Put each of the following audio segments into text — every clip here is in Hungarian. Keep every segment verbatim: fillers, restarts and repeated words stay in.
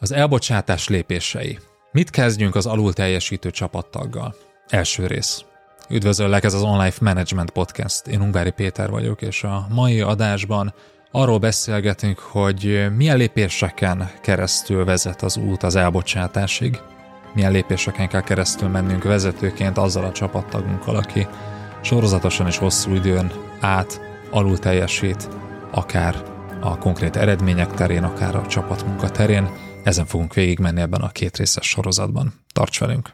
Az elbocsátás lépései. Mit kezdjünk az alul teljesítő csapattaggal? Első rész. Üdvözöllek, ez az Onlife Management Podcast. Én Ungári Péter vagyok, és a mai adásban arról beszélgetünk, hogy milyen lépéseken keresztül vezet az út az elbocsátásig, milyen lépéseken kell keresztül mennünk vezetőként azzal a csapattagunkkal, aki sorozatosan és hosszú időn át alul teljesít, akár a konkrét eredmények terén, akár a csapatmunka terén. Ezen fogunk végigmenni ebben a két részes sorozatban. Tarts velünk!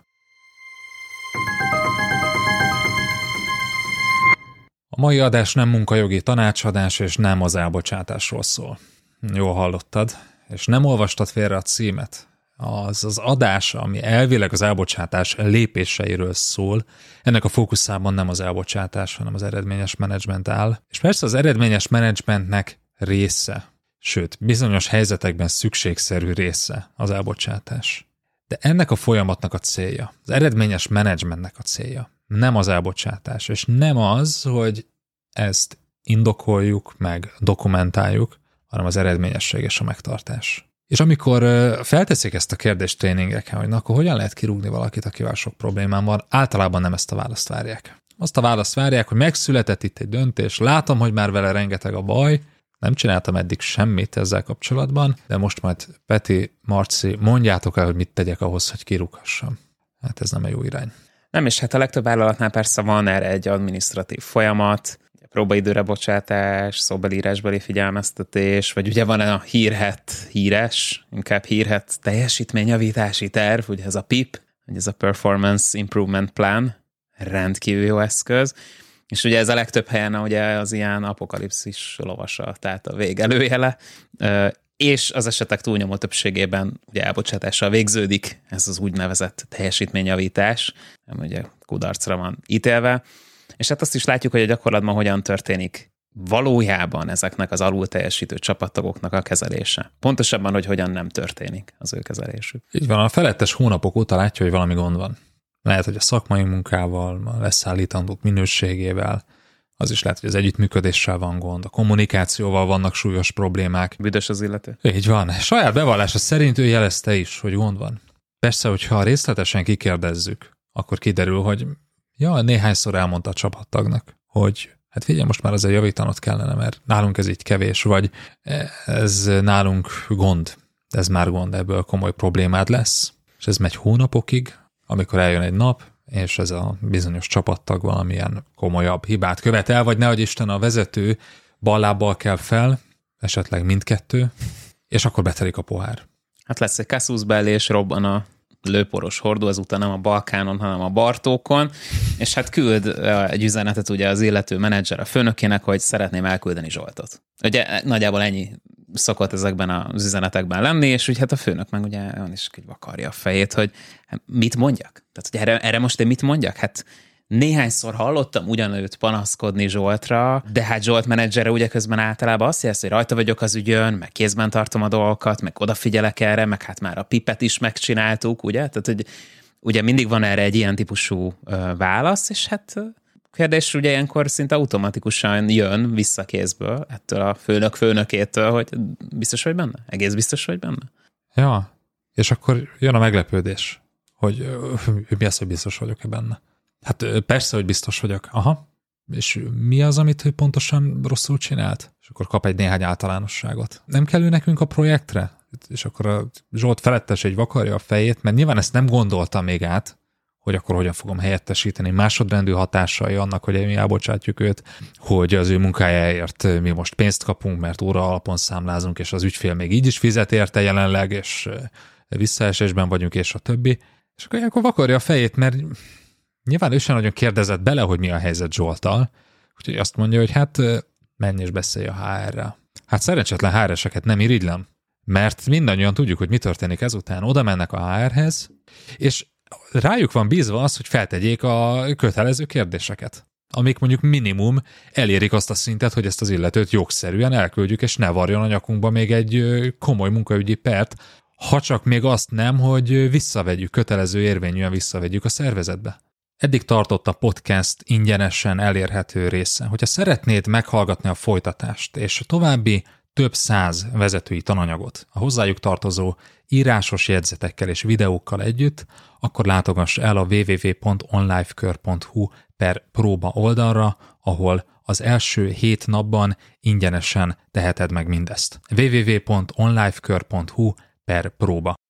A mai adás nem munkajogi tanácsadás, és nem az elbocsátásról szól. Jól hallottad, és nem olvastad félre a címet. Az az adás, ami elvileg az elbocsátás lépéseiről szól, ennek a fókuszában nem az elbocsátás, hanem az eredményes menedzsment áll. És persze az eredményes menedzsmentnek része, sőt, bizonyos helyzetekben szükségszerű része az elbocsátás. De ennek a folyamatnak a célja, az eredményes menedzsmentnek a célja nem az elbocsátás, és nem az, hogy ezt indokoljuk, meg dokumentáljuk, hanem az eredményesség és a megtartás. És amikor felteszik ezt a kérdést tréningeken, hogy na, akkor hogyan lehet kirúgni valakit, akivel sok problémám van, általában nem ezt a választ várják. Azt a választ várják, hogy megszületett itt egy döntés, látom, hogy már vele rengeteg a baj, nem csináltam eddig semmit ezzel kapcsolatban, de most majd Peti, Marci, mondjátok el, hogy mit tegyek ahhoz, hogy kirúghassam. Hát ez nem egy jó irány. Nem, és hát a legtöbb vállalatnál persze van erre egy adminisztratív folyamat, próbaidőre bocsátás, szóbelírásbeli figyelmeztetés, vagy ugye van a hírhet, híres, inkább hírhet teljesítményjavítási terv, ugye ez a pip, vagy ez a Performance Improvement Plan, rendkívül jó eszköz, és ugye ez a legtöbb helyen ugye az ilyen apokalipszis lovasa, tehát a végelőjele, és az esetek túlnyomó többségében ugye elbocsátással végződik, ez az úgynevezett teljesítményjavítás, nem ugye kudarcra van ítélve, és hát azt is látjuk, hogy a gyakorlatban hogyan történik valójában ezeknek az alul teljesítő csapattagoknak a kezelése. Pontosabban, hogy hogyan nem történik az ő kezelésük. Így van, a felettes hónapok óta látja, hogy valami gond van. Lehet, hogy a szakmai munkával, a leszállítandók minőségével, az is lehet, hogy az együttműködéssel van gond, a kommunikációval vannak súlyos problémák. Büdös az illető. Így van. Saját bevallása szerint ő jelezte is, hogy gond van. Persze, hogyha részletesen kikérdezzük, akkor kiderül, hogy ja, néhányszor elmondta a csapattagnak, hogy hát figyelj, most már ezzel javítanod kellene, mert nálunk ez így kevés, vagy ez nálunk gond, ez már gond, ebből komoly problémád lesz. És ez megy hónapokig, amikor eljön egy nap, és ez a bizonyos csapattag valamilyen komolyabb hibát követ el, vagy nehogy Isten a vezető bal lábbal kell fel, esetleg mindkettő, és akkor betelik a pohár. Hát lesz egy kaszuszbelli, és robban a lőporos hordó, ezúttal nem a Balkánon, hanem a Bartókon, és hát küld egy üzenetet ugye az illető menedzser a főnökének, hogy szeretném elküldeni Zsoltot. Ugye nagyjából ennyi szokott ezekben az üzenetekben lenni, és úgy hát a főnök meg ugye olyan is vakarja a fejét, hogy mit mondjak? Tehát, hogy erre, erre most én mit mondjak? Hát néhányszor hallottam ugyanőt panaszkodni Zsoltra, de hát Zsolt menedzsere ugye közben általában azt jelzi, hogy rajta vagyok az ügyön, meg kézben tartom a dolgokat, meg odafigyelek erre, meg hát már a pipet is megcsináltuk, ugye? Tehát, hogy ugye mindig van erre egy ilyen típusú válasz, és hát kérdés ugye ilyenkor szinte automatikusan jön vissza kézből, ettől a főnök főnökétől, hogy biztos vagy benne? Egész biztos vagy benne? Ja, és akkor jön a meglepődés, hogy mi az, hogy biztos vagyok-e benne? Hát persze, hogy biztos vagyok. Aha. És mi az, amit ő pontosan rosszul csinált? És akkor kap egy néhány általánosságot. Nem kell ő nekünk a projektre? És akkor a Zsolt felettes egy vakarja a fejét, mert nyilván ezt nem gondoltam még át, hogy akkor hogyan fogom helyettesíteni másodrendű hatásai annak, hogy mi elbocsátjuk őt, hogy az ő munkájáért mi most pénzt kapunk, mert óra alapon számlázunk, és az ügyfél még így is fizet érte jelenleg, és visszaesésben vagyunk, és a többi. És akkor ilyenkor vakarja a fejét, mert nyilván ő sem nagyon kérdezett bele, hogy mi a helyzet Zsolttal, úgyhogy azt mondja, hogy hát menj és beszélj a há errel. Hát szerencsétlen há er-eseket nem irigylem, Mert mindannyian tudjuk, hogy mi történik ezután. Oda mennek a há erhez, és rájuk van bízva az, hogy feltegyék a kötelező kérdéseket, amik mondjuk minimum elérik azt a szintet, hogy ezt az illetőt jogszerűen elküldjük, és ne varjon a nyakunkba még egy komoly munkaügyi pert, ha csak még azt nem, hogy visszavegyük, kötelező érvényűen visszavegyük a szervezetbe. Eddig tartott a podcast ingyenesen elérhető része. Hogyha szeretnéd meghallgatni a folytatást, és további több száz vezetői tananyagot a hozzájuk tartozó írásos jegyzetekkel és videókkal együtt, akkor látogass el a double-u double-u double-u pont onlifekor pont hu per próba oldalra, ahol az első hét napban ingyenesen teheted meg mindezt. double-u double-u double-u pont onlifekor pont hu per próba.